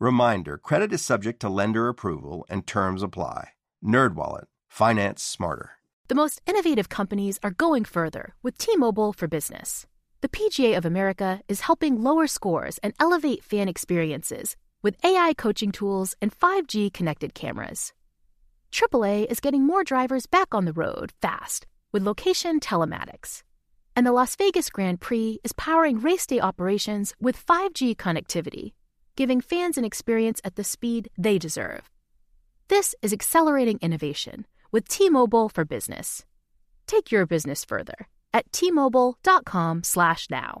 Reminder, credit is subject to lender approval and terms apply. NerdWallet. Finance smarter. The most innovative companies are going further with T-Mobile for Business. The PGA of America is helping lower scores and elevate fan experiences with AI coaching tools and 5G connected cameras. AAA is getting more drivers back on the road fast with location telematics. And the Las Vegas Grand Prix is powering race day operations with 5G connectivity, giving fans an experience at the speed they deserve. This is accelerating innovation with T-Mobile for Business. Take your business further at T-Mobile.com/now.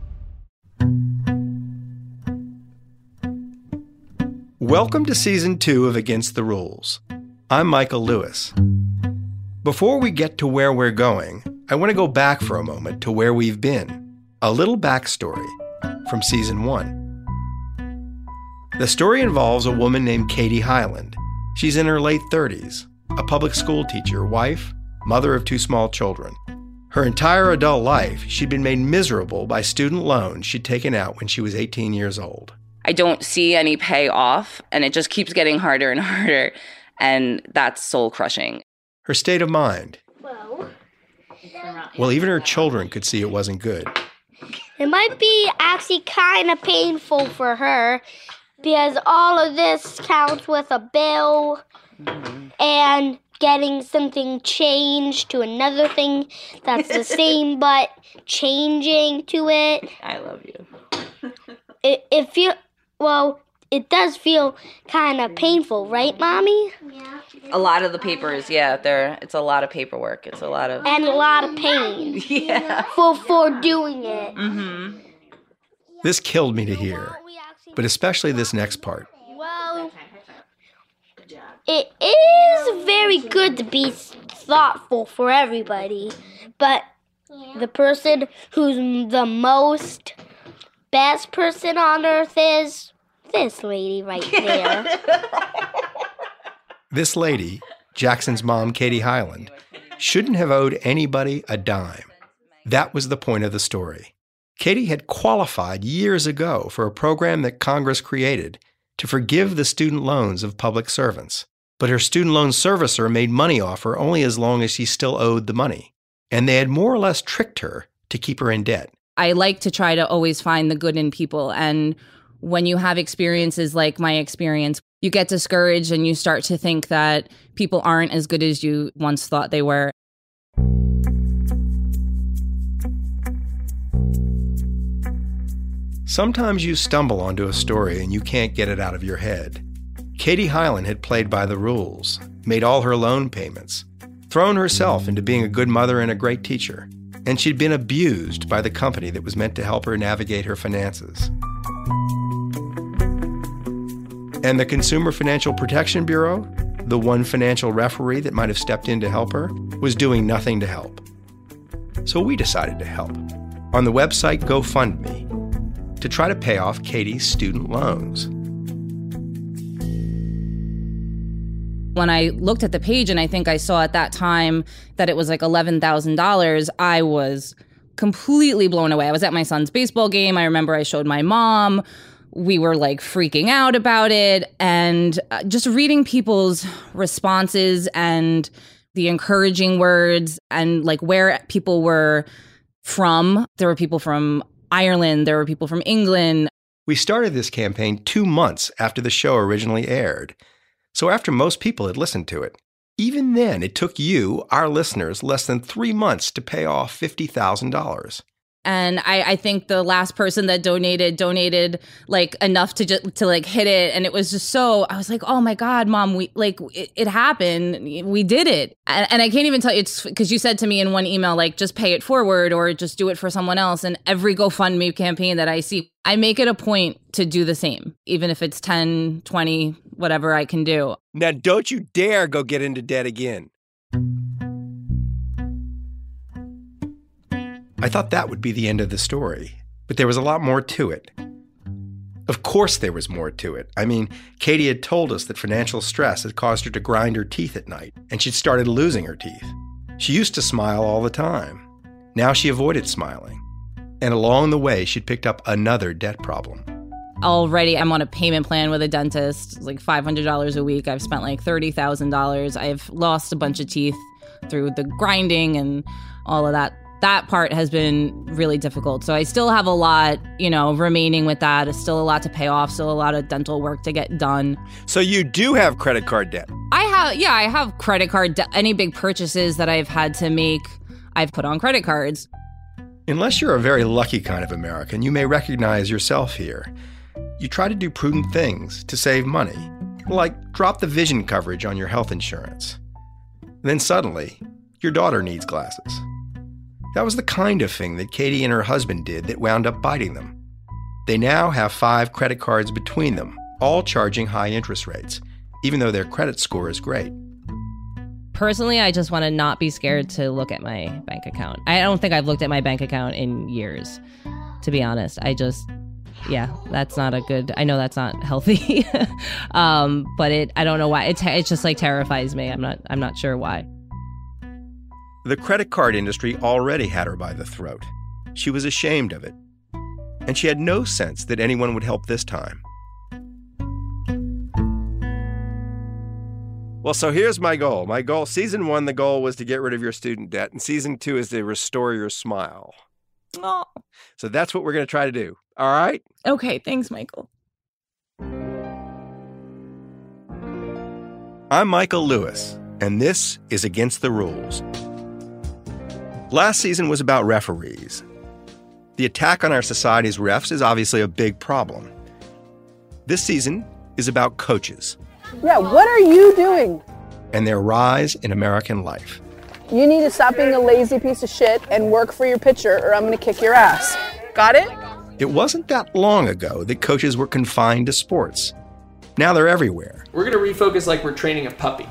Welcome to Season 2 of Against the Rules. I'm Michael Lewis. Before we get to where we're going, I want to go back for a moment to where we've been. A little backstory from Season 1. The story involves a woman named Katie Hyland. She's in her late 30s, a public school teacher, wife, mother of two small children. Her entire adult life, she'd been made miserable by student loans she'd taken out when she was 18 years old. I don't see any payoff, and it just keeps getting harder and harder, and that's soul-crushing. Her state of mind. Well, even her children could see it wasn't good. It might be actually kind of painful for her, because all of this counts with a bill and getting something changed to another thing that's the same, but changing to it. I love you. It does feel kind of painful, right, Mommy? Yeah. A lot of the papers, yeah. It's a lot of paperwork. It's a lot of... And a lot of pain. Yeah. For doing it. Mm-hmm. This killed me to hear, but especially this next part. Well, it is very good to be thoughtful for everybody, but the person who's the most... best person on earth is this lady right there. This lady, Jackson's mom, Katie Hyland, shouldn't have owed anybody a dime. That was the point of the story. Katie had qualified years ago for a program that Congress created to forgive the student loans of public servants. But her student loan servicer made money off her only as long as she still owed the money. And they had more or less tricked her to keep her in debt. I like to try to always find the good in people. And when you have experiences like my experience, you get discouraged and you start to think that people aren't as good as you once thought they were. Sometimes you stumble onto a story and you can't get it out of your head. Katie Hyland had played by the rules, made all her loan payments, thrown herself into being a good mother and a great teacher. And she'd been abused by the company that was meant to help her navigate her finances. And the Consumer Financial Protection Bureau, the one financial referee that might have stepped in to help her, was doing nothing to help. So we decided to help on the website GoFundMe to try to pay off Katie's student loans. When I looked at the page, and I think I saw at that time that it was like $11,000, I was completely blown away. I was at my son's baseball game. I remember I showed my mom. We were like freaking out about it. And just reading people's responses and the encouraging words and like where people were from. There were people from Ireland. There were people from England. We started this campaign 2 months after the show originally aired, so after most people had listened to it. Even then, it took you, our listeners, less than 3 months to pay off $50,000. And I think the last person that donated like enough to hit it. And it was just so, I was like, oh my God, Mom, it happened. We did it. And I can't even tell you, it's because you said to me in one email, like, just pay it forward or just do it for someone else. And every GoFundMe campaign that I see, I make it a point to do the same, even if it's 10, 20, whatever I can do. Now, don't you dare go get into debt again. I thought that would be the end of the story, but there was a lot more to it. Of course there was more to it. I mean, Katie had told us that financial stress had caused her to grind her teeth at night, and she'd started losing her teeth. She used to smile all the time. Now she avoided smiling. And along the way, she'd picked up another debt problem. Already I'm on a payment plan with a dentist. It's like $500 a week. I've spent like $30,000. I've lost a bunch of teeth through the grinding and all of that. That part has been really difficult. So I still have a lot, remaining with that. It's still a lot to pay off, still a lot of dental work to get done. So you do have credit card debt? I have credit card debt. Any big purchases that I've had to make, I've put on credit cards. Unless you're a very lucky kind of American, you may recognize yourself here. You try to do prudent things to save money, like drop the vision coverage on your health insurance. Then suddenly, your daughter needs glasses. That was the kind of thing that Katie and her husband did that wound up biting them. They now have 5 credit cards between them, all charging high interest rates, even though their credit score is great. Personally, I just want to not be scared to look at my bank account. I don't think I've looked at my bank account in years, to be honest. That's not a good, I know that's not healthy, but I don't know why. It just like terrifies me. I'm not sure why. The credit card industry already had her by the throat. She was ashamed of it. And she had no sense that anyone would help this time. Well, so here's my goal. My goal, season 1, the goal was to get rid of your student debt. And season 2 is to restore your smile. Oh. So that's what we're going to try to do. All right? Okay. Thanks, Michael. I'm Michael Lewis, and this is Against the Rules. Last season was about referees. The attack on our society's refs is obviously a big problem. This season is about coaches. Yeah, what are you doing? And their rise in American life. You need to stop being a lazy piece of shit and work for your pitcher or I'm going to kick your ass. Got it? It wasn't that long ago that coaches were confined to sports. Now they're everywhere. We're going to refocus like we're training a puppy.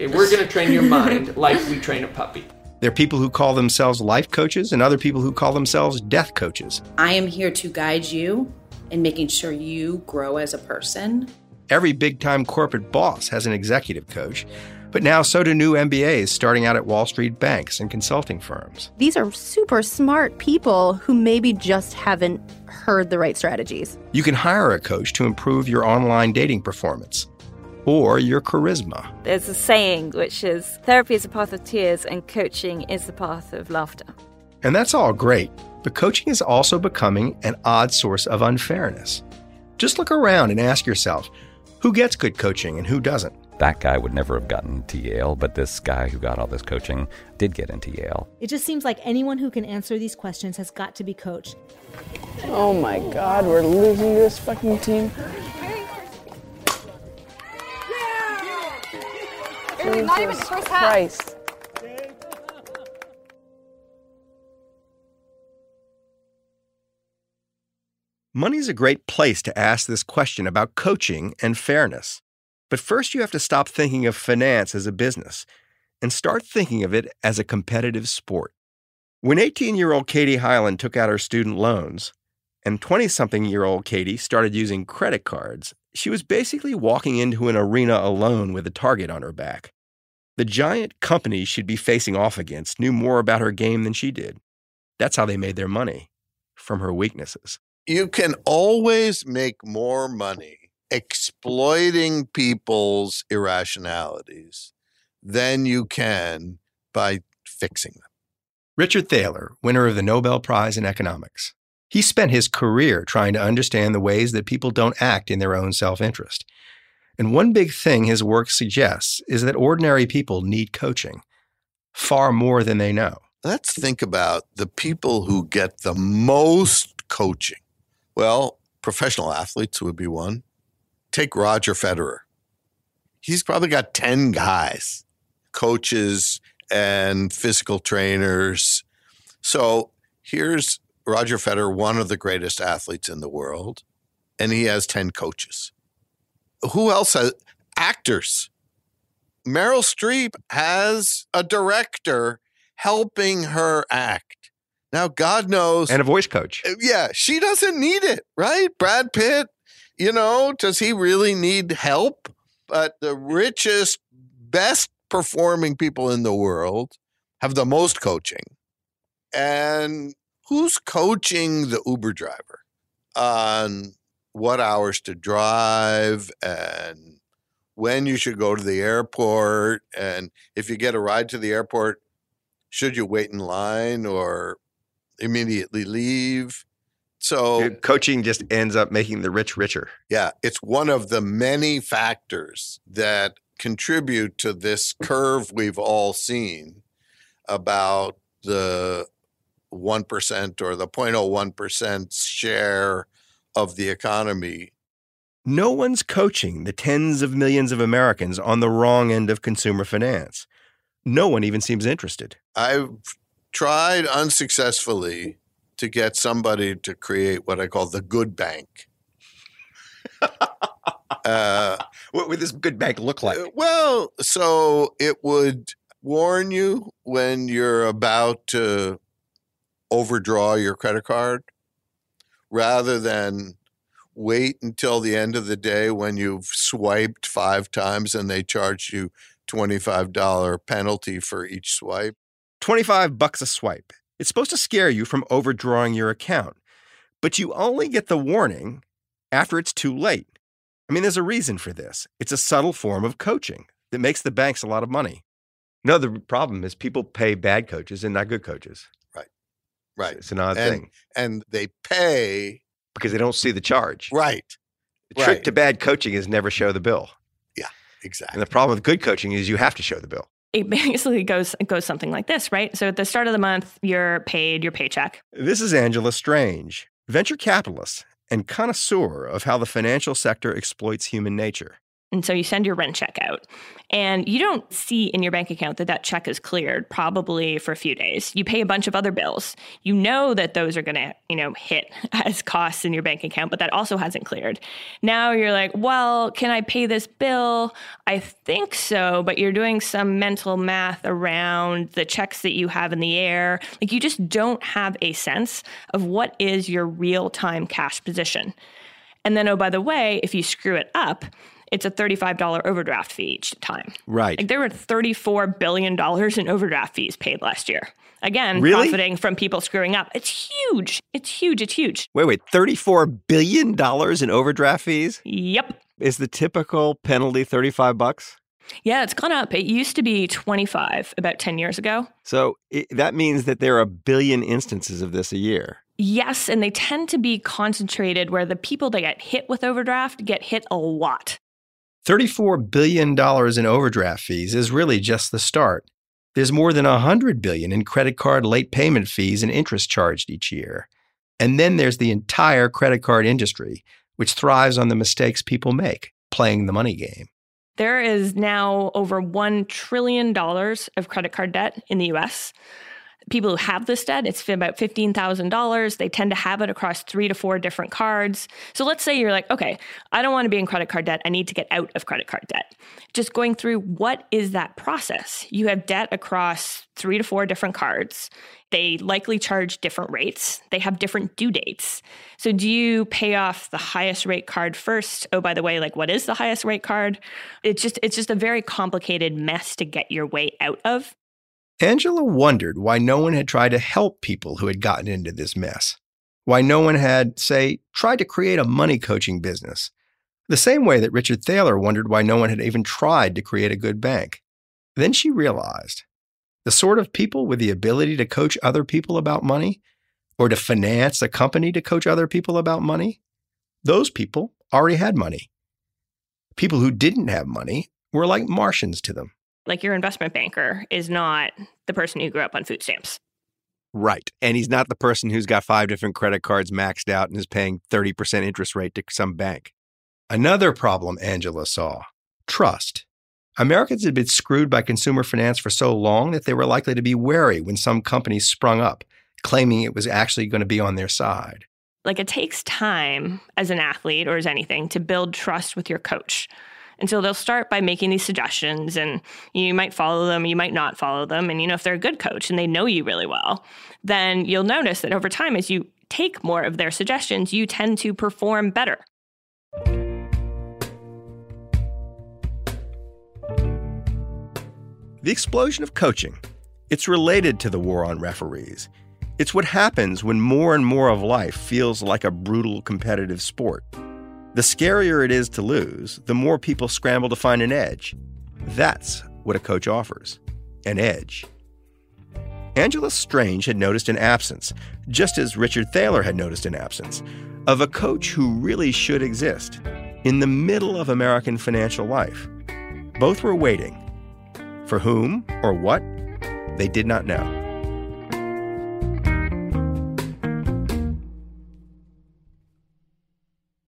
We're going to train your mind like we train a puppy. There are people who call themselves life coaches and other people who call themselves death coaches. I am here to guide you in making sure you grow as a person. Every big-time corporate boss has an executive coach, but now so do new MBAs starting out at Wall Street banks and consulting firms. These are super smart people who maybe just haven't heard the right strategies. You can hire a coach to improve your online dating performance. Or your charisma. There's a saying, which is, therapy is a path of tears and coaching is the path of laughter. And that's all great, but coaching is also becoming an odd source of unfairness. Just look around and ask yourself, who gets good coaching and who doesn't? That guy would never have gotten to Yale, but this guy who got all this coaching did get into Yale. It just seems like anyone who can answer these questions has got to be coached. Oh my God, we're losing this fucking team. Jesus not even the first half. Money's a great place to ask this question about coaching and fairness. But first you have to stop thinking of finance as a business and start thinking of it as a competitive sport. When 18-year-old Katie Hyland took out her student loans and 20-something-year-old Katie started using credit cards, she was basically walking into an arena alone with a target on her back. The giant companies she'd be facing off against knew more about her game than she did. That's how they made their money, from her weaknesses. You can always make more money exploiting people's irrationalities than you can by fixing them. Richard Thaler, winner of the Nobel Prize in Economics. He spent his career trying to understand the ways that people don't act in their own self-interest. And one big thing his work suggests is that ordinary people need coaching far more than they know. Let's think about the people who get the most coaching. Well, professional athletes would be one. Take Roger Federer. He's probably got 10 guys, coaches and physical trainers. So here's Roger Federer, one of the greatest athletes in the world, and he has 10 coaches. Who else has actors? Meryl Streep has a director helping her act. Now, God knows. And a voice coach. Yeah, she doesn't need it, right? Brad Pitt, does he really need help? But the richest, best performing people in the world have the most coaching. And who's coaching the Uber driver on what hours to drive and when you should go to the airport? And if you get a ride to the airport, should you wait in line or immediately leave? So coaching just ends up making the rich richer. Yeah. It's one of the many factors that contribute to this curve we've all seen about the 1% or the 0.01% share of the economy. No one's coaching the tens of millions of Americans on the wrong end of consumer finance. No one even seems interested. I've tried unsuccessfully to get somebody to create what I call the good bank. What would this good bank look like? Well, so it would warn you when you're about to overdraw your credit card rather than wait until the end of the day when you've swiped 5 times and they charge you $25 penalty for each swipe. $25 a swipe. It's supposed to scare you from overdrawing your account, but you only get the warning after it's too late. I mean, there's a reason for this. It's a subtle form of coaching that makes the banks a lot of money. No, the problem is people pay bad coaches and not good coaches. Right. It's an odd thing. And they pay. Because they don't see the charge. Right. The trick to bad coaching is never show the bill. Yeah, exactly. And the problem with good coaching is you have to show the bill. It basically goes something like this, right? So at the start of the month, you're paid your paycheck. This is Angela Strange, venture capitalist and connoisseur of how the financial sector exploits human nature. And so you send your rent check out and you don't see in your bank account that check is cleared probably for a few days. You pay a bunch of other bills. You know that those are going to, hit as costs in your bank account, but that also hasn't cleared. Now you're like, well, can I pay this bill? I think so. But you're doing some mental math around the checks that you have in the air. Like you just don't have a sense of what is your real-time cash position. And then, oh, by the way, if you screw it up, it's a $35 overdraft fee each time. Right. Like there were $34 billion in overdraft fees paid last year. Again, really? Profiting from people screwing up. It's huge. It's huge. It's huge. Wait. $34 billion in overdraft fees? Yep. Is the typical penalty $35? Yeah, it's gone up. It used to be 25 about 10 years ago. So that means that there are a billion instances of this a year. Yes, and they tend to be concentrated where the people that get hit with overdraft get hit a lot. $34 billion in overdraft fees is really just the start. There's more than $100 billion in credit card late payment fees and interest charged each year. And then there's the entire credit card industry, which thrives on the mistakes people make playing the money game. There is now over $1 trillion of credit card debt in the U.S. People who have this debt, it's about $15,000. They tend to have it across 3 to 4 different cards. So let's say you're like, okay, I don't want to be in credit card debt. I need to get out of credit card debt. Just going through what is that process? You have debt across 3 to 4 different cards. They likely charge different rates. They have different due dates. So do you pay off the highest rate card first? Oh, by the way, like what is the highest rate card? It's just a very complicated mess to get your way out of. Angela wondered why no one had tried to help people who had gotten into this mess. Why no one had, say, tried to create a money coaching business. The same way that Richard Thaler wondered why no one had even tried to create a good bank. Then she realized the sort of people with the ability to coach other people about money or to finance a company to coach other people about money, those people already had money. People who didn't have money were like Martians to them. Like your investment banker is not the person who grew up on food stamps. Right. And he's not the person who's got 5 different credit cards maxed out and is paying 30% interest rate to some bank. Another problem Angela saw, trust. Americans had been screwed by consumer finance for so long that they were likely to be wary when some company sprung up, claiming it was actually going to be on their side. Like it takes time as an athlete or as anything to build trust with your coach. And so they'll start by making these suggestions and you might follow them, you might not follow them. And, you know, if they're a good coach and they know you really well, then you'll notice that over time, as you take more of their suggestions, you tend to perform better. The explosion of coaching, it's related to the war on referees. It's what happens when more and more of life feels like a brutal competitive sport. The scarier it is to lose, the more people scramble to find an edge. That's what a coach offers, an edge. Angela Strange had noticed an absence, just as Richard Thaler had noticed an absence, of a coach who really should exist in the middle of American financial life. Both were waiting. For whom or what, they did not know.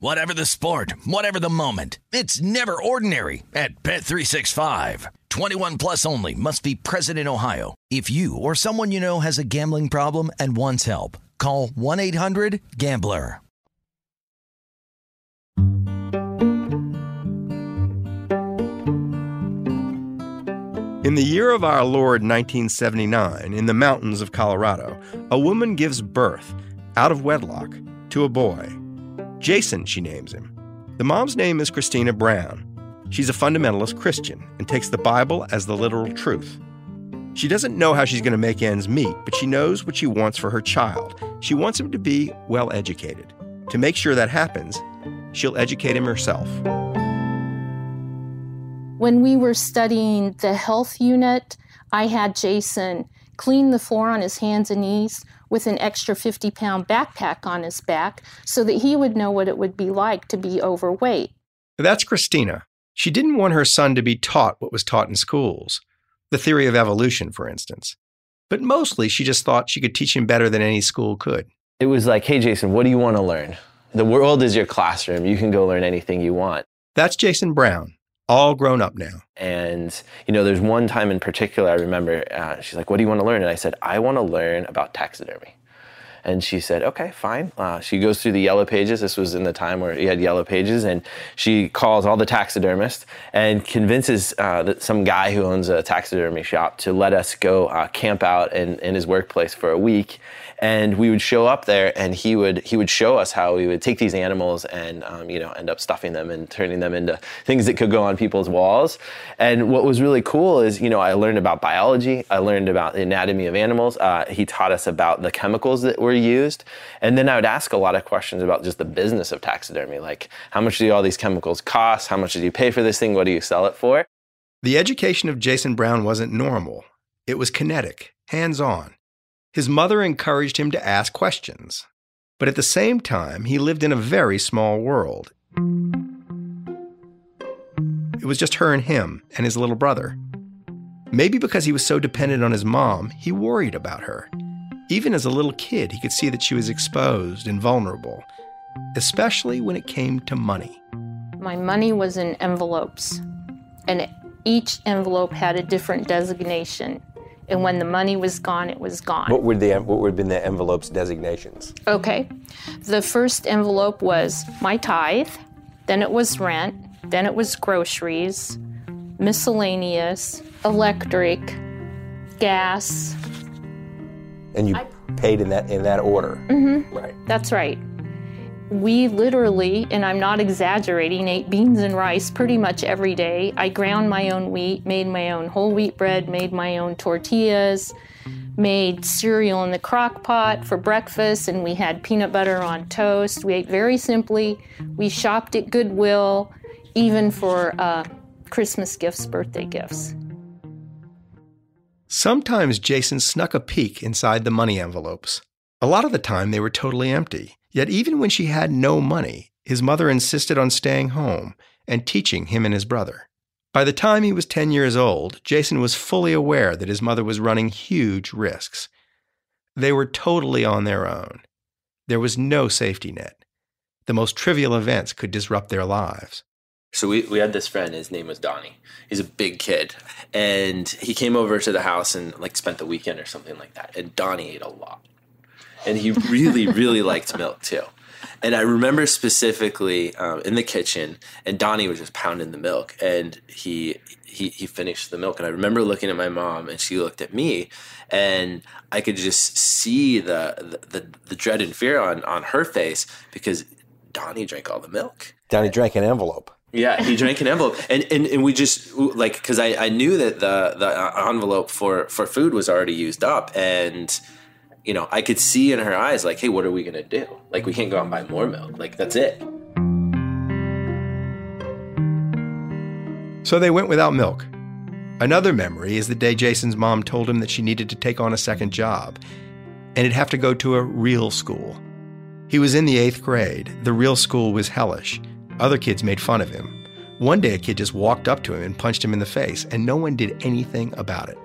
Whatever the sport, whatever the moment, it's never ordinary at Bet365. 21 plus only. Must be present in Ohio. If you or someone you know has a gambling problem and wants help, call 1-800-GAMBLER. In the year of our Lord 1979, in the mountains of Colorado, a woman gives birth, out of wedlock, to a boy. Jason, she names him. The mom's name is Christina Brown. She's a fundamentalist Christian and takes the Bible as the literal truth. She doesn't know how she's going to make ends meet, but she knows what she wants for her child. She wants him to be well-educated. To make sure that happens, she'll educate him herself. When we were studying the health unit, I had Jason clean the floor on his hands and knees with an extra 50-pound backpack on his back so that he would know what it would be like to be overweight. That's Christina. She didn't want her son to be taught what was taught in schools, the theory of evolution, for instance. But mostly, she just thought she could teach him better than any school could. It was like, hey, Jason, what do you want to learn? The world is your classroom. You can go learn anything you want. That's Jason Brown, all grown up now. And, you know, there's one time in particular I remember, she's like, what do you want to learn? And I said, I want to learn about taxidermy. And she said, okay, fine. She goes through the yellow pages. This was in the time where you had yellow pages. And she calls all the taxidermists and convinces some guy who owns a taxidermy shop to let us go camp out in his workplace for a week. And we would show up there, and he would show us how we would take these animals and end up stuffing them and turning them into things that could go on people's walls. And what was really cool is, I learned about biology. I learned about the anatomy of animals. He taught us about the chemicals that were used. And then I would ask a lot of questions about just the business of taxidermy, like how much do all these chemicals cost? How much did you pay for this thing? What do you sell it for? The education of Jason Brown wasn't normal. It was kinetic, hands-on. His mother encouraged him to ask questions. But at the same time, he lived in a very small world. It was just her and him and his little brother. Maybe because he was so dependent on his mom, he worried about her. Even as a little kid, he could see that she was exposed and vulnerable, especially when it came to money. My money was in envelopes, and each envelope had a different designation. And when the money was gone, it was gone. What would have been the envelope's designations? Okay. The first envelope was my tithe, then it was rent, then it was groceries, miscellaneous, electric, gas. And I paid in that order? Mm-hmm. Right. That's right. We literally, and I'm not exaggerating, ate beans and rice pretty much every day. I ground my own wheat, made my own whole wheat bread, made my own tortillas, made cereal in the crock pot for breakfast, and we had peanut butter on toast. We ate very simply. We shopped at Goodwill, even for Christmas gifts, birthday gifts. Sometimes Jason snuck a peek inside the money envelopes. A lot of the time they were totally empty. Yet even when she had no money, his mother insisted on staying home and teaching him and his brother. By the time he was 10 years old, Jason was fully aware that his mother was running huge risks. They were totally on their own. There was no safety net. The most trivial events could disrupt their lives. So we had this friend, his name was Donnie. He's a big kid. And he came over to the house and spent the weekend or something like that. And Donnie ate a lot. And he really, really liked milk, too. And I remember specifically in the kitchen, and Donnie was just pounding the milk. And he finished the milk. And I remember looking at my mom, and she looked at me. And I could just see the dread and fear on her face because Donnie drank all the milk. Donnie drank an envelope. Yeah, he drank an envelope. And we just, because I knew that the envelope for food was already used up. And I could see in her eyes, hey, what are we going to do? We can't go out and buy more milk. That's it. So they went without milk. Another memory is the day Jason's mom told him that she needed to take on a second job and he'd have to go to a real school. He was in the 8th grade. The real school was hellish. Other kids made fun of him. One day a kid just walked up to him and punched him in the face, and no one did anything about it.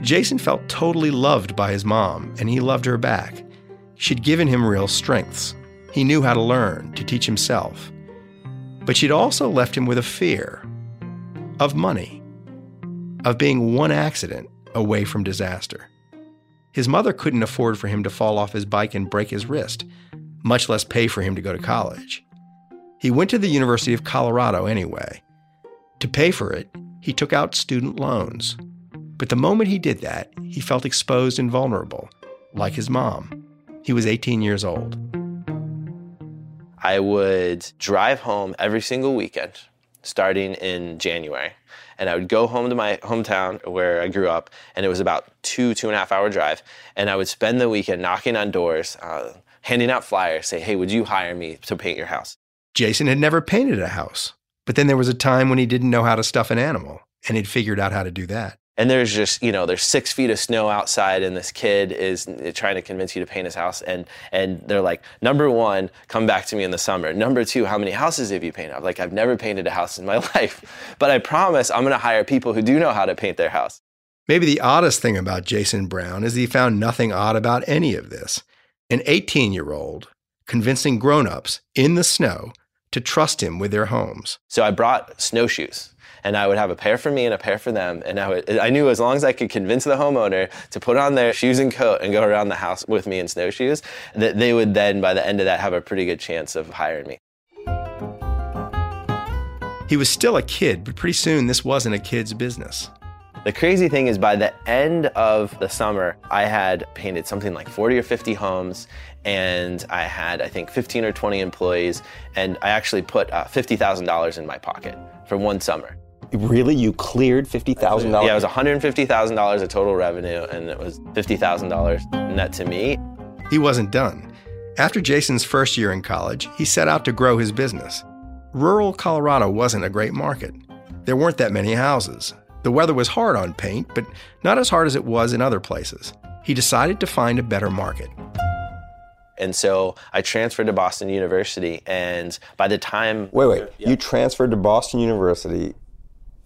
Jason felt totally loved by his mom, and he loved her back. She'd given him real strengths. He knew how to learn, to teach himself. But she'd also left him with a fear of money, of being one accident away from disaster. His mother couldn't afford for him to fall off his bike and break his wrist, much less pay for him to go to college. He went to the University of Colorado anyway. To pay for it, he took out student loans. But the moment he did that, he felt exposed and vulnerable, like his mom. He was 18 years old. I would drive home every single weekend, starting in January. And I would go home to my hometown where I grew up, and it was about two and a half hour drive. And I would spend the weekend knocking on doors, handing out flyers, say, hey, would you hire me to paint your house? Jason had never painted a house. But then there was a time when he didn't know how to stuff an animal, and he'd figured out how to do that. And there's just, there's 6 feet of snow outside, and this kid is trying to convince you to paint his house. And they're like, number one, come back to me in the summer. Number two, how many houses have you painted? I'm like, I've never painted a house in my life. But I promise I'm going to hire people who do know how to paint their house. Maybe the oddest thing about Jason Brown is he found nothing odd about any of this. An 18-year-old convincing grown-ups in the snow to trust him with their homes. So I brought snowshoes. and I would have a pair for me and a pair for them, and I knew as long as I could convince the homeowner to put on their shoes and coat and go around the house with me in snowshoes, that they would then, by the end of that, have a pretty good chance of hiring me. He was still a kid, but pretty soon this wasn't a kid's business. The crazy thing is, by the end of the summer, I had painted something like 40 or 50 homes, and I had, I think, 15 or 20 employees, and I actually put $50,000 in my pocket for one summer. Really? You cleared $50,000? Yeah, it was $150,000 of total revenue, and it was $50,000 net to me. He wasn't done. After Jason's first year in college, he set out to grow his business. Rural Colorado wasn't a great market. There weren't that many houses. The weather was hard on paint, but not as hard as it was in other places. He decided to find a better market. And so I transferred to Boston University, and by the time... Wait. Yeah. You transferred to Boston University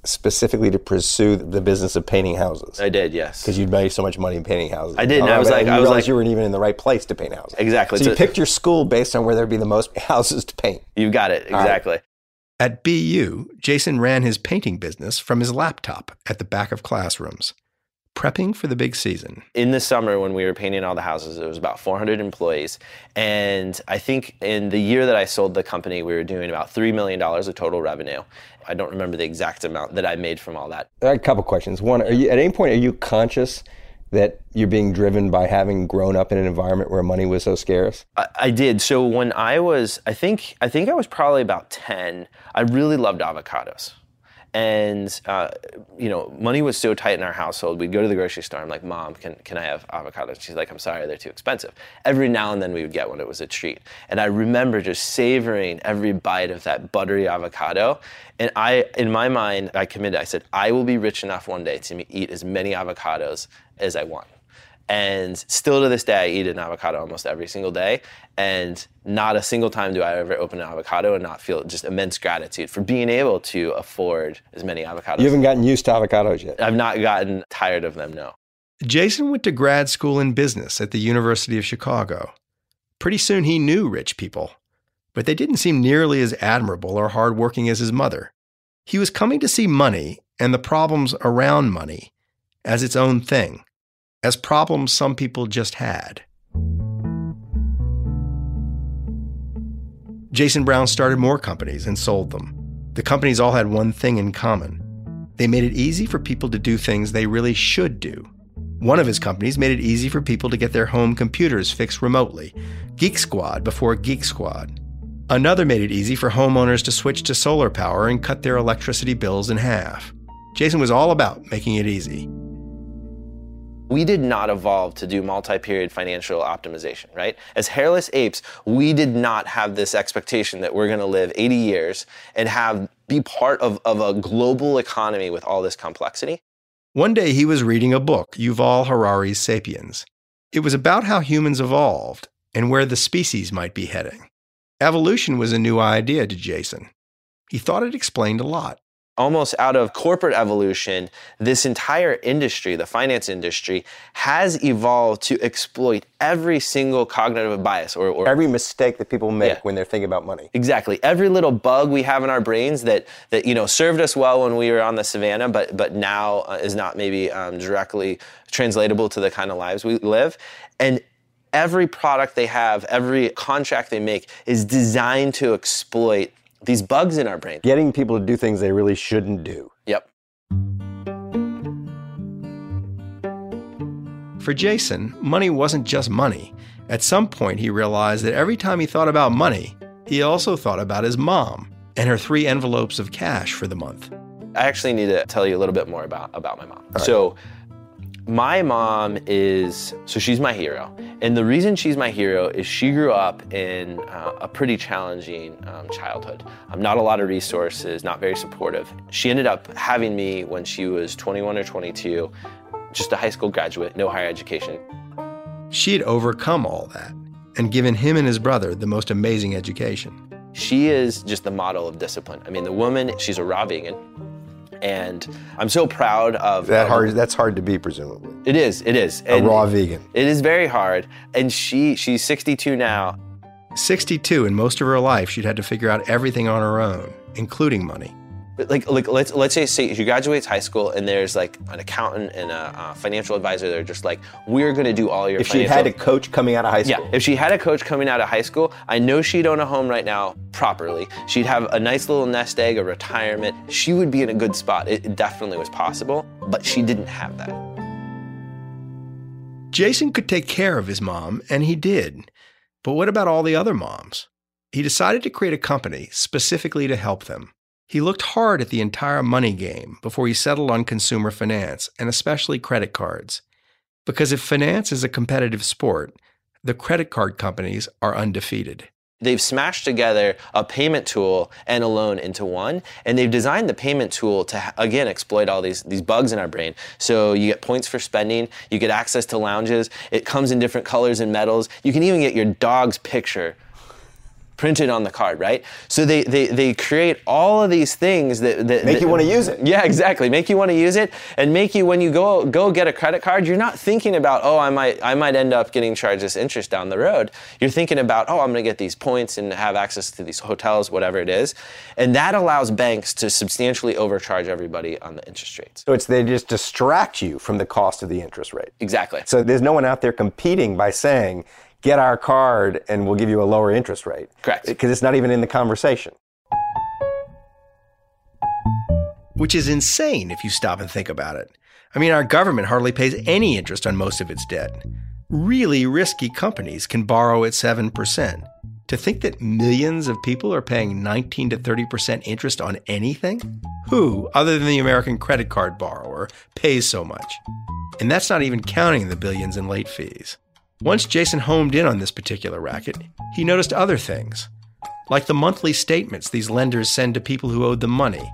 specifically to pursue the business of painting houses? I did, yes. Because you'd made so much money in painting houses. I did, and I realized you weren't even in the right place to paint houses. Exactly. So you picked your school based on where there'd be the most houses to paint. You got it, exactly. Right. At BU, Jason ran his painting business from his laptop at the back of classrooms, prepping for the big season. In the summer when we were painting all the houses, it was about 400 employees. And I think in the year that I sold the company, we were doing about $3 million of total revenue. I don't remember the exact amount that I made from all that. I had a couple questions. One, at any point, are you conscious that you're being driven by having grown up in an environment where money was so scarce? I did. So when I was, I think I was probably about 10, I really loved avocados. And, money was so tight in our household, we'd go to the grocery store. I'm like, Mom, can I have avocados? She's like, I'm sorry, they're too expensive. Every now and then we would get one. It was a treat. And I remember just savoring every bite of that buttery avocado. And I said, I will be rich enough one day to eat as many avocados as I want. And still to this day, I eat an avocado almost every single day. And not a single time do I ever open an avocado and not feel just immense gratitude for being able to afford as many avocados. You haven't gotten used to avocados yet? I've not gotten tired of them, no. Jason went to grad school in business at the University of Chicago. Pretty soon he knew rich people, but they didn't seem nearly as admirable or hardworking as his mother. He was coming to see money and the problems around money as its own thing, as problems some people just had. Jason Brown started more companies and sold them. The companies all had one thing in common. They made it easy for people to do things they really should do. One of his companies made it easy for people to get their home computers fixed remotely, Geek Squad before Geek Squad. Another made it easy for homeowners to switch to solar power and cut their electricity bills in half. Jason was all about making it easy. We did not evolve to do multi-period financial optimization, right? As hairless apes, we did not have this expectation that we're going to live 80 years and be part of a global economy with all this complexity. One day he was reading a book, Yuval Harari's Sapiens. It was about how humans evolved and where the species might be heading. Evolution was a new idea to Jason. He thought it explained a lot. Almost out of corporate evolution, this entire industry, the finance industry, has evolved to exploit every single cognitive bias or every mistake that people make when they're thinking about money. Exactly. Every little bug we have in our brains that served us well when we were on the savannah, but now is not maybe directly translatable to the kind of lives we live. And every product they have, every contract they make is designed to exploit these bugs in our brain. Getting people to do things they really shouldn't do. Yep. For Jason, money wasn't just money. At some point, he realized that every time he thought about money, he also thought about his mom and her 3 envelopes of cash for the month. I actually need to tell you a little bit more about my mom. All right. So my mom she's my hero. And the reason she's my hero is she grew up in a pretty challenging childhood. Not a lot of resources, not very supportive. She ended up having me when she was 21 or 22, just a high school graduate, no higher education. She had overcome all that and given him and his brother the most amazing education. She is just the model of discipline. I mean, the woman, she's a raw vegan. And I'm so proud of that. That's hard to be, presumably. It is. And a raw vegan. It is very hard. And she's 62 now. 62, and most of her life she'd had to figure out everything on her own, including money. But let's say you graduate high school and there's like an accountant and a financial advisor that are just like, we're going to do all your financial... If she had a coach coming out of high school. Yeah, if she had a coach coming out of high school, I know she'd own a home right now properly. She'd have a nice little nest egg, a retirement. She would be in a good spot. It definitely was possible, but she didn't have that. Jason could take care of his mom, and he did. But what about all the other moms? He decided to create a company specifically to help them. He looked hard at the entire money game before he settled on consumer finance, and especially credit cards. Because if finance is a competitive sport, the credit card companies are undefeated. They've smashed together a payment tool and a loan into one, and they've designed the payment tool to, again, exploit all these bugs in our brain. So you get points for spending, you get access to lounges, it comes in different colors and metals, you can even get your dog's picture printed on the card, right? So they create all of these things that make you want to use it. Yeah, exactly. Make you want to use it, and make you, when you go get a credit card, you're not thinking about, oh, I might end up getting charged this interest down the road. You're thinking about, oh, I'm going to get these points and have access to these hotels, whatever it is. And that allows banks to substantially overcharge everybody on the interest rates. So they just distract you from the cost of the interest rate. Exactly. So there's no one out there competing by saying, get our card and we'll give you a lower interest rate. Correct. Because it's not even in the conversation. Which is insane if you stop and think about it. I mean, our government hardly pays any interest on most of its debt. Really risky companies can borrow at 7%. To think that millions of people are paying 19 to 30% interest on anything? Who, other than the American credit card borrower, pays so much? And that's not even counting the billions in late fees. Once Jason homed in on this particular racket, he noticed other things, like the monthly statements these lenders send to people who owed them money.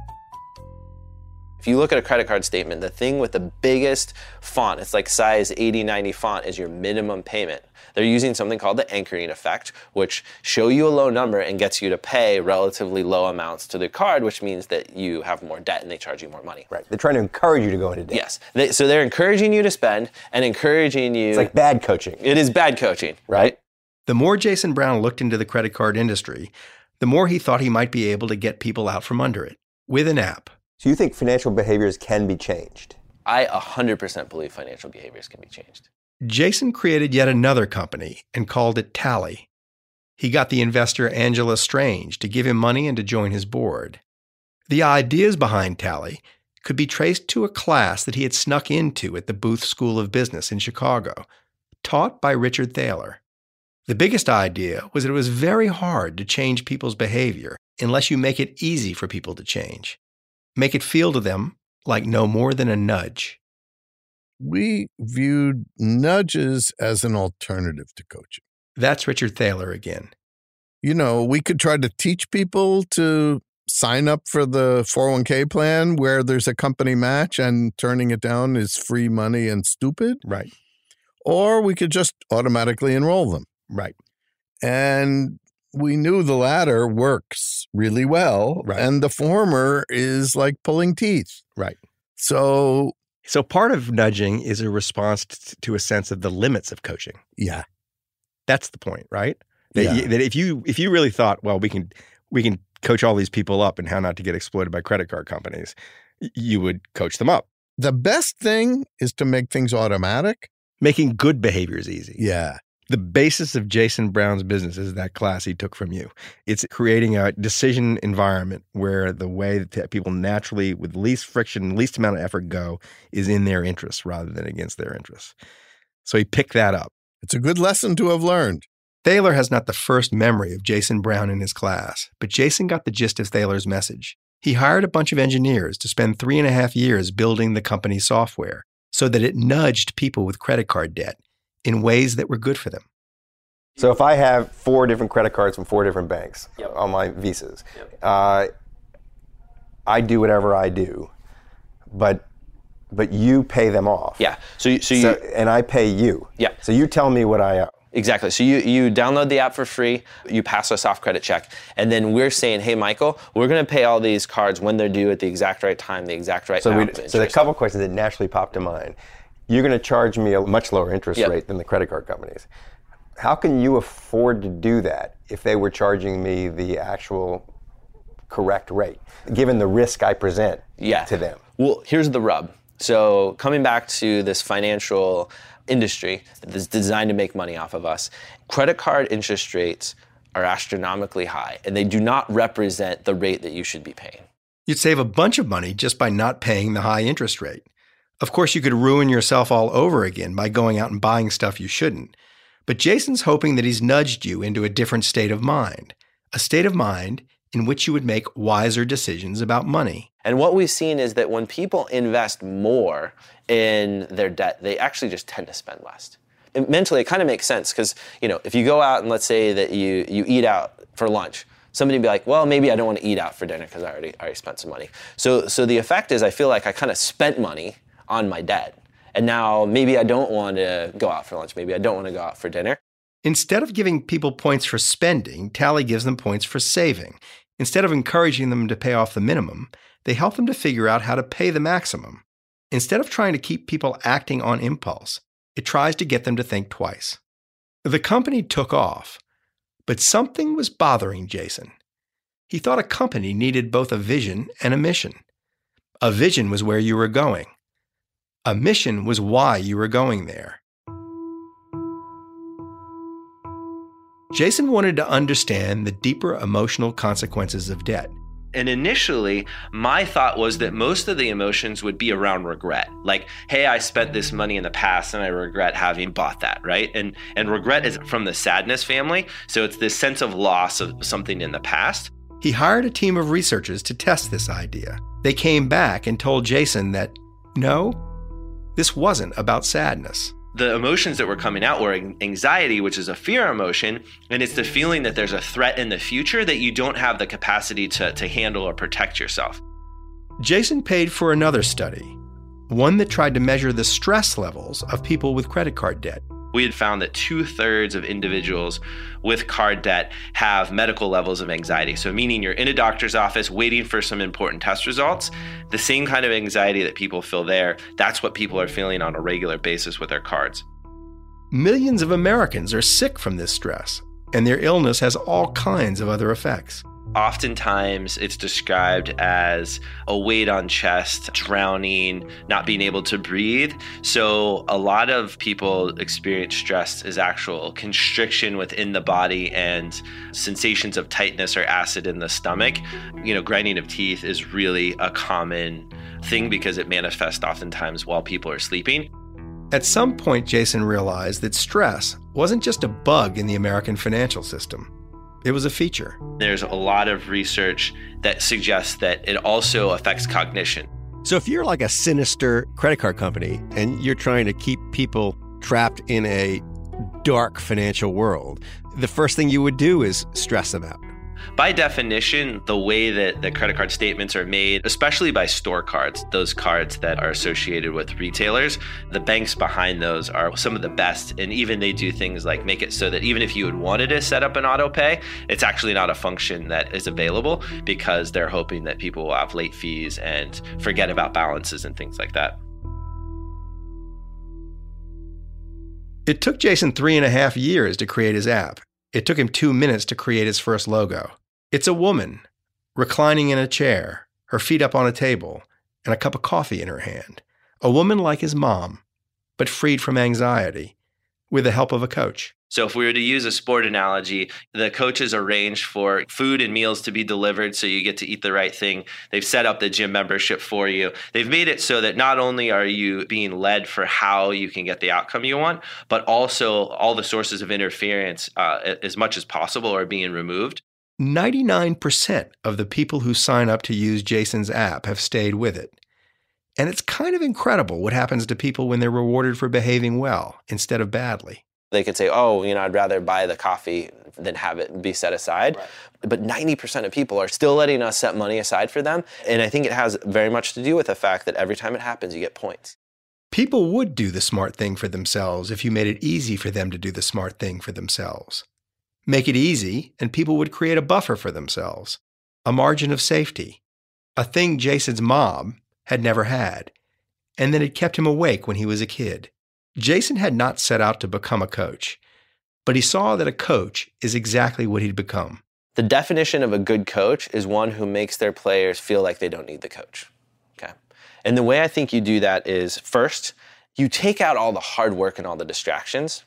If you look at a credit card statement, the thing with the biggest font, it's like size 80-90 font, is your minimum payment. They're using something called the anchoring effect, which show you a low number and gets you to pay relatively low amounts to the card, which means that you have more debt and they charge you more money. Right. They're trying to encourage you to go into debt. Yes. So they're encouraging you to spend and encouraging you... It's like bad coaching. It is bad coaching. Right? The more Jason Brown looked into the credit card industry, the more he thought he might be able to get people out from under it with an app. So you think financial behaviors can be changed? I 100% believe financial behaviors can be changed. Jason created yet another company and called it Tally. He got the investor Angela Strange to give him money and to join his board. The ideas behind Tally could be traced to a class that he had snuck into at the Booth School of Business in Chicago, taught by Richard Thaler. The biggest idea was that it was very hard to change people's behavior unless you make it easy for people to change. Make it feel to them like no more than a nudge. We viewed nudges as an alternative to coaching. That's Richard Thaler again. You know, we could try to teach people to sign up for the 401k plan where there's a company match and turning it down is free money and stupid. Right. Or we could just automatically enroll them. Right. And we knew the latter works really well, right, and the former is like pulling teeth. Right. So part of nudging is a response to a sense of the limits of coaching. Yeah. That's the point, right? That if you really thought, well, we can coach all these people up and how not to get exploited by credit card companies, you would coach them up. The best thing is to make things automatic. Making good behaviors easy. Yeah. The basis of Jason Brown's business is that class he took from you. It's creating a decision environment where the way that people naturally, with least friction, least amount of effort go, is in their interests rather than against their interests. So he picked that up. It's a good lesson to have learned. Thaler has not the first memory of Jason Brown in his class, but Jason got the gist of Thaler's message. He hired a bunch of engineers to spend 3.5 years building the company's software so that it nudged people with credit card debt in ways that were good for them. So if I have 4 different credit cards from 4 different banks, yep, on my visas, yep, I do whatever I do, but you pay them off. Yeah. So and I pay you. Yeah. So you tell me what I owe. Exactly. So you download the app for free, you pass a soft credit check, and then we're saying, hey, Michael, we're going to pay all these cards when they're due at the exact right time, the exact right amount. So there's a couple questions that naturally popped to mind. You're going to charge me a much lower interest, yep, rate than the credit card companies. How can you afford to do that if they were charging me the actual correct rate, given the risk I present to them? Well, here's the rub. So coming back to this financial industry that's designed to make money off of us, credit card interest rates are astronomically high, and they do not represent the rate that you should be paying. You'd save a bunch of money just by not paying the high interest rate. Of course, you could ruin yourself all over again by going out and buying stuff you shouldn't. But Jason's hoping that he's nudged you into a different state of mind, a state of mind in which you would make wiser decisions about money. And what we've seen is that when people invest more in their debt, they actually just tend to spend less. And mentally, it kind of makes sense because, you know, if you go out and let's say that you eat out for lunch, somebody would be like, well, maybe I don't want to eat out for dinner because I already spent some money. So the effect is I feel like I kind of spent money on my debt. And now maybe I don't want to go out for lunch. Maybe I don't want to go out for dinner. Instead of giving people points for spending, Tally gives them points for saving. Instead of encouraging them to pay off the minimum, they help them to figure out how to pay the maximum. Instead of trying to keep people acting on impulse, it tries to get them to think twice. The company took off, but something was bothering Jason. He thought a company needed both a vision and a mission. A vision was where you were going. A mission was why you were going there. Jason wanted to understand the deeper emotional consequences of debt. And initially, my thought was that most of the emotions would be around regret. Like, hey, I spent this money in the past and I regret having bought that, right? And regret is from the sadness family. So it's this sense of loss of something in the past. He hired a team of researchers to test this idea. They came back and told Jason that, no, this wasn't about sadness. The emotions that were coming out were anxiety, which is a fear emotion, and it's the feeling that there's a threat in the future that you don't have the capacity to handle or protect yourself. Jason paid for another study, one that tried to measure the stress levels of people with credit card debt. We had found that 2/3 of individuals with card debt have medical levels of anxiety. So meaning you're in a doctor's office waiting for some important test results. The same kind of anxiety that people feel there, that's what people are feeling on a regular basis with their cards. Millions of Americans are sick from this stress, and their illness has all kinds of other effects. Oftentimes, it's described as a weight on chest, drowning, not being able to breathe. So a lot of people experience stress as actual constriction within the body and sensations of tightness or acid in the stomach. You know, grinding of teeth is really a common thing because it manifests oftentimes while people are sleeping. At some point, Jason realized that stress wasn't just a bug in the American financial system. It was a feature. There's a lot of research that suggests that it also affects cognition. So if you're like a sinister credit card company and you're trying to keep people trapped in a dark financial world, the first thing you would do is stress them out. By definition, the way that the credit card statements are made, especially by store cards, those cards that are associated with retailers, the banks behind those are some of the best. And even they do things like make it so that even if you had wanted to set up an auto pay, it's actually not a function that is available because they're hoping that people will have late fees and forget about balances and things like that. It took Jason 3.5 years to create his app. It took him 2 minutes to create his first logo. It's a woman, reclining in a chair, her feet up on a table, and a cup of coffee in her hand. A woman like his mom, but freed from anxiety, with the help of a coach. So if we were to use a sport analogy, the coaches arrange for food and meals to be delivered so you get to eat the right thing. They've set up the gym membership for you. They've made it so that not only are you being led for how you can get the outcome you want, but also all the sources of interference as much as possible are being removed. 99% of the people who sign up to use Jason's app have stayed with it. And it's kind of incredible what happens to people when they're rewarded for behaving well instead of badly. They could say, oh, you know, I'd rather buy the coffee than have it be set aside. Right. But 90% of people are still letting us set money aside for them. And I think it has very much to do with the fact that every time it happens, you get points. People would do the smart thing for themselves if you made it easy for them to do the smart thing for themselves. Make it easy, and people would create a buffer for themselves, a margin of safety, a thing Jason's mom had never had, and that had kept him awake when he was a kid. Jason had not set out to become a coach, but he saw that a coach is exactly what he'd become. The definition of a good coach is one who makes their players feel like they don't need the coach. Okay. And the way I think you do that is, first, you take out all the hard work and all the distractions.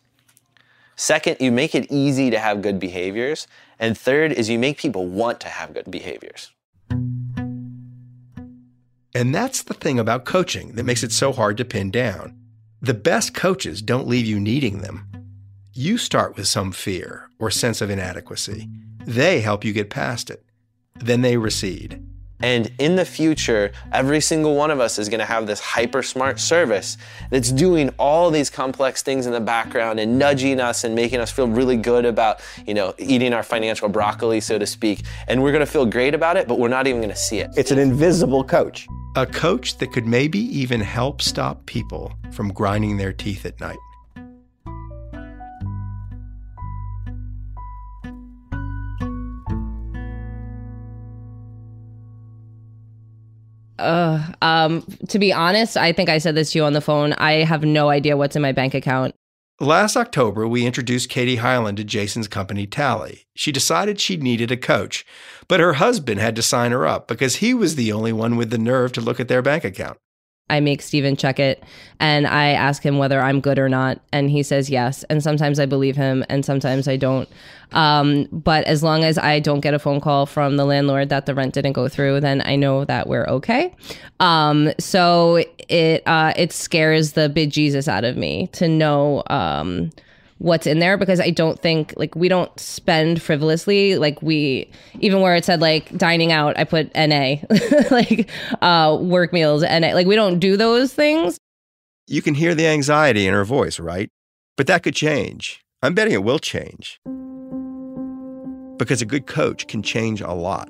Second, you make it easy to have good behaviors. And third is you make people want to have good behaviors. And that's the thing about coaching that makes it so hard to pin down. The best coaches don't leave you needing them. You start with some fear or sense of inadequacy. They help you get past it. Then they recede. And in the future, every single one of us is going to have this hyper-smart service that's doing all these complex things in the background and nudging us and making us feel really good about, eating our financial broccoli, so to speak. And we're going to feel great about it, but we're not even going to see it. It's an invisible coach. A coach that could maybe even help stop people from grinding their teeth at night. To be honest, I think I said this to you on the phone. I have no idea what's in my bank account. Last October, we introduced Katie Hyland to Jason's company, Tally. She decided she needed a coach, but her husband had to sign her up because he was the only one with the nerve to look at their bank account. I make Steven check it, and I ask him whether I'm good or not, and he says yes. And sometimes I believe him, and sometimes I don't. But as long as I don't get a phone call from the landlord that the rent didn't go through, then I know that we're okay. So it scares the bejesus out of me to know what's in there, because I don't think, we don't spend frivolously. Even where it said, dining out, I put NA, work meals, NA. We don't do those things. You can hear the anxiety in her voice, right? But that could change. I'm betting it will change. Because a good coach can change a lot.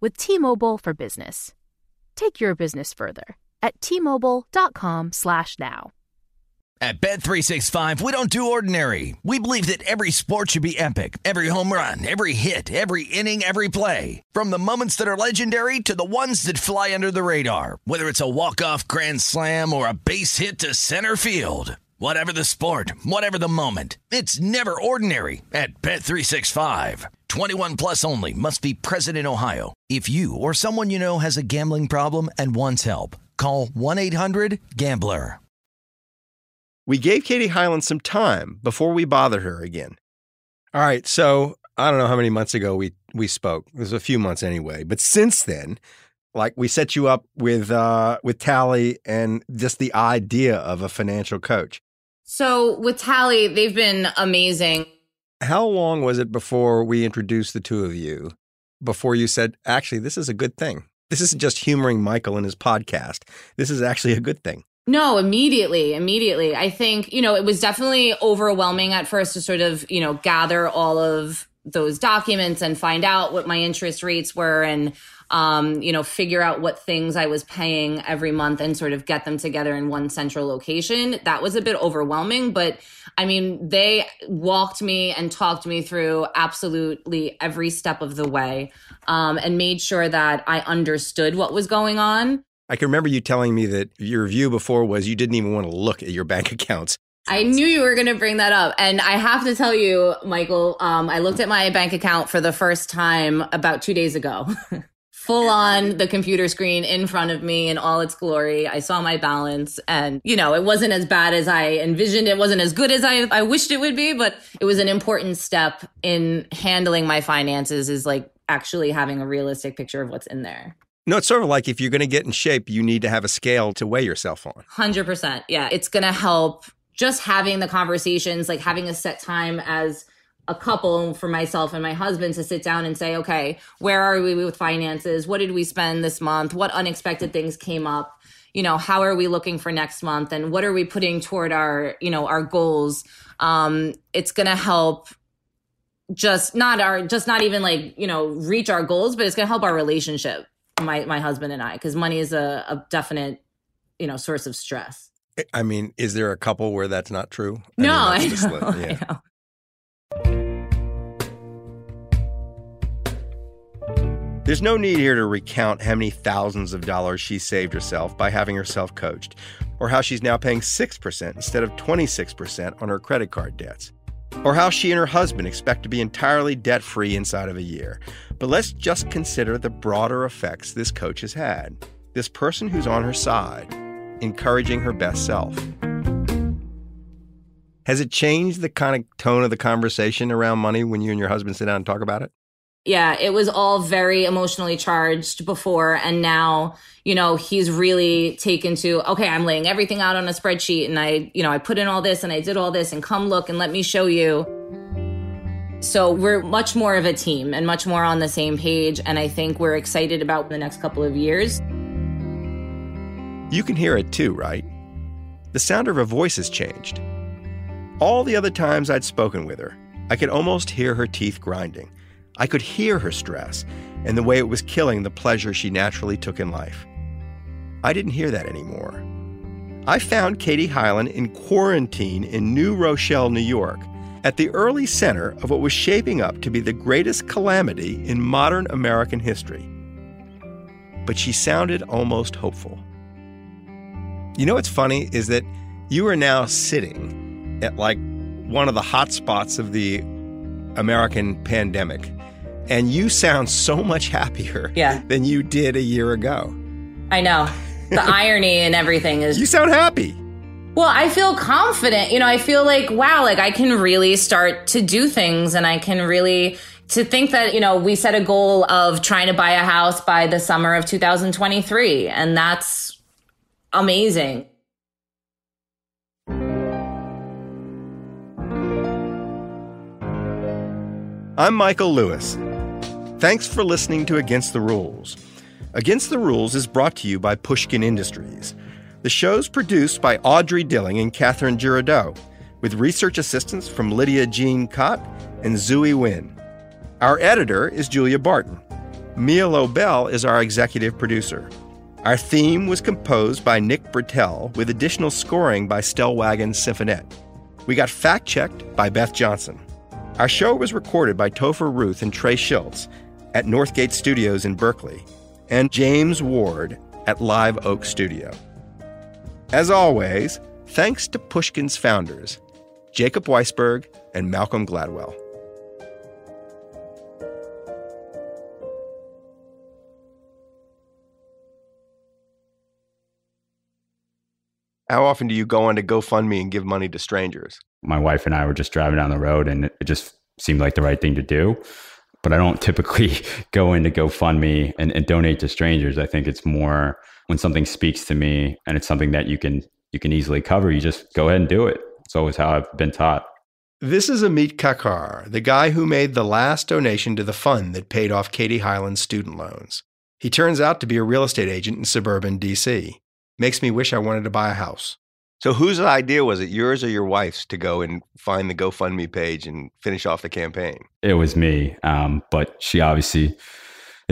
with T-Mobile for Business. Take your business further at T-Mobile.com/now. At Bet365, we don't do ordinary. We believe that every sport should be epic. Every home run, every hit, every inning, every play. From the moments that are legendary to the ones that fly under the radar. Whether it's a walk-off grand slam or a base hit to center field. Whatever the sport, whatever the moment, it's never ordinary at Bet365. 21 plus only. Must be present in Ohio. If you or someone you know has a gambling problem and wants help, call 1-800-GAMBLER. We gave Katie Hyland some time before we bothered her again. All right, so I don't know how many months ago we spoke. It was a few months anyway. But since then, we set you up with Tally and just the idea of a financial coach. So with Tally, they've been amazing. How long was it before we introduced the two of you, before you said, actually, this is a good thing? This isn't just humoring Michael and his podcast. This is actually a good thing. No, immediately. I think, it was definitely overwhelming at first to sort of, gather all of those documents and find out what my interest rates were and figure out what things I was paying every month and sort of get them together in one central location. That was a bit overwhelming, but I mean, they walked me and talked me through absolutely every step of the way, and made sure that I understood what was going on. I can remember you telling me that your view before was you didn't even want to look at your bank accounts. I knew you were going to bring that up. And I have to tell you, Michael, I looked at my bank account for the first time about 2 days ago. Full on the computer screen in front of me in all its glory. I saw my balance and, it wasn't as bad as I envisioned. It wasn't as good as I wished it would be, but it was an important step in handling my finances, is like actually having a realistic picture of what's in there. No, it's sort of like if you're going to get in shape, you need to have a scale to weigh yourself on. 100%. Yeah. It's going to help just having the conversations, like having a set time as a couple for myself and my husband to sit down and say, okay, where are we with finances? What did we spend this month? What unexpected things came up? How are we looking for next month? And what are we putting toward our, our goals? It's going to help just not even reach our goals, but it's going to help our relationship, my husband and I, because money is a definite, source of stress. I mean, is there a couple where that's not true? I know. There's no need here to recount how many thousands of dollars she saved herself by having herself coached, or how she's now paying 6% instead of 26% on her credit card debts, or how she and her husband expect to be entirely debt-free inside of a year. But let's just consider the broader effects this coach has had, this person who's on her side, encouraging her best self. Has it changed the kind of tone of the conversation around money when you and your husband sit down and talk about it? Yeah, it was all very emotionally charged before. And now, he's really taken to, okay, I'm laying everything out on a spreadsheet and I put in all this and I did all this and come look and let me show you. So we're much more of a team and much more on the same page. And I think we're excited about the next couple of years. You can hear it too, right? The sound of her voice has changed. All the other times I'd spoken with her, I could almost hear her teeth grinding. I could hear her stress and the way it was killing the pleasure she naturally took in life. I didn't hear that anymore. I found Katie Hyland in quarantine in New Rochelle, New York, at the early center of what was shaping up to be the greatest calamity in modern American history. But she sounded almost hopeful. You know what's funny is that you are now sitting at like one of the hot spots of the American pandemic, and you sound so much happier than you did a year ago. I know. The irony and everything is... You sound happy. Well, I feel confident. I feel like, wow, like I can really start to do things, and I can really... To think that, we set a goal of trying to buy a house by the summer of 2023, and that's amazing. I'm Michael Lewis. Thanks for listening to Against the Rules. Against the Rules is brought to you by Pushkin Industries. The show's produced by Audrey Dilling and Catherine Girardeau, with research assistance from Lydia Jean Cott and Zoe Wynn. Our editor is Julia Barton. Mia Lobel is our executive producer. Our theme was composed by Nick Bertel, with additional scoring by Stellwagen Symphonette. We got fact-checked by Beth Johnson. Our show was recorded by Topher Ruth and Trey Schultz at Northgate Studios in Berkeley, and James Ward at Live Oak Studio. As always, thanks to Pushkin's founders, Jacob Weisberg and Malcolm Gladwell. How often do you go on to GoFundMe and give money to strangers? My wife and I were just driving down the road, and it just seemed like the right thing to do. But I don't typically go into GoFundMe and donate to strangers. I think it's more when something speaks to me and it's something that you can easily cover, you just go ahead and do it. It's always how I've been taught. This is Amit Kakar, the guy who made the last donation to the fund that paid off Katie Hyland's student loans. He turns out to be a real estate agent in suburban D.C. Makes me wish I wanted to buy a house. So whose idea was it, yours or your wife's, to go and find the GoFundMe page and finish off the campaign? It was me, but she obviously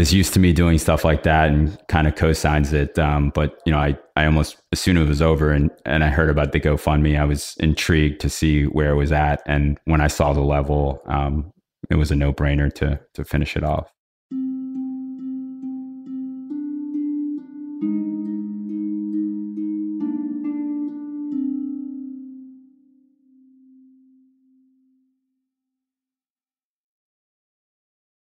is used to me doing stuff like that and kind of co-signs it. But you know, I almost, as soon as it was over and I heard about the GoFundMe, I was intrigued to see where it was at. And when I saw the level, it was a no-brainer to finish it off.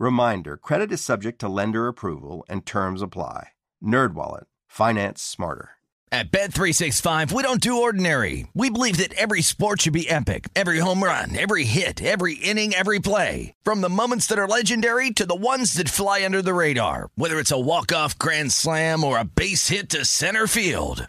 Reminder, credit is subject to lender approval and terms apply. NerdWallet. Finance smarter. At Bet365, we don't do ordinary. We believe that every sport should be epic. Every home run, every hit, every inning, every play. From the moments that are legendary to the ones that fly under the radar. Whether it's a walk-off grand slam or a base hit to center field.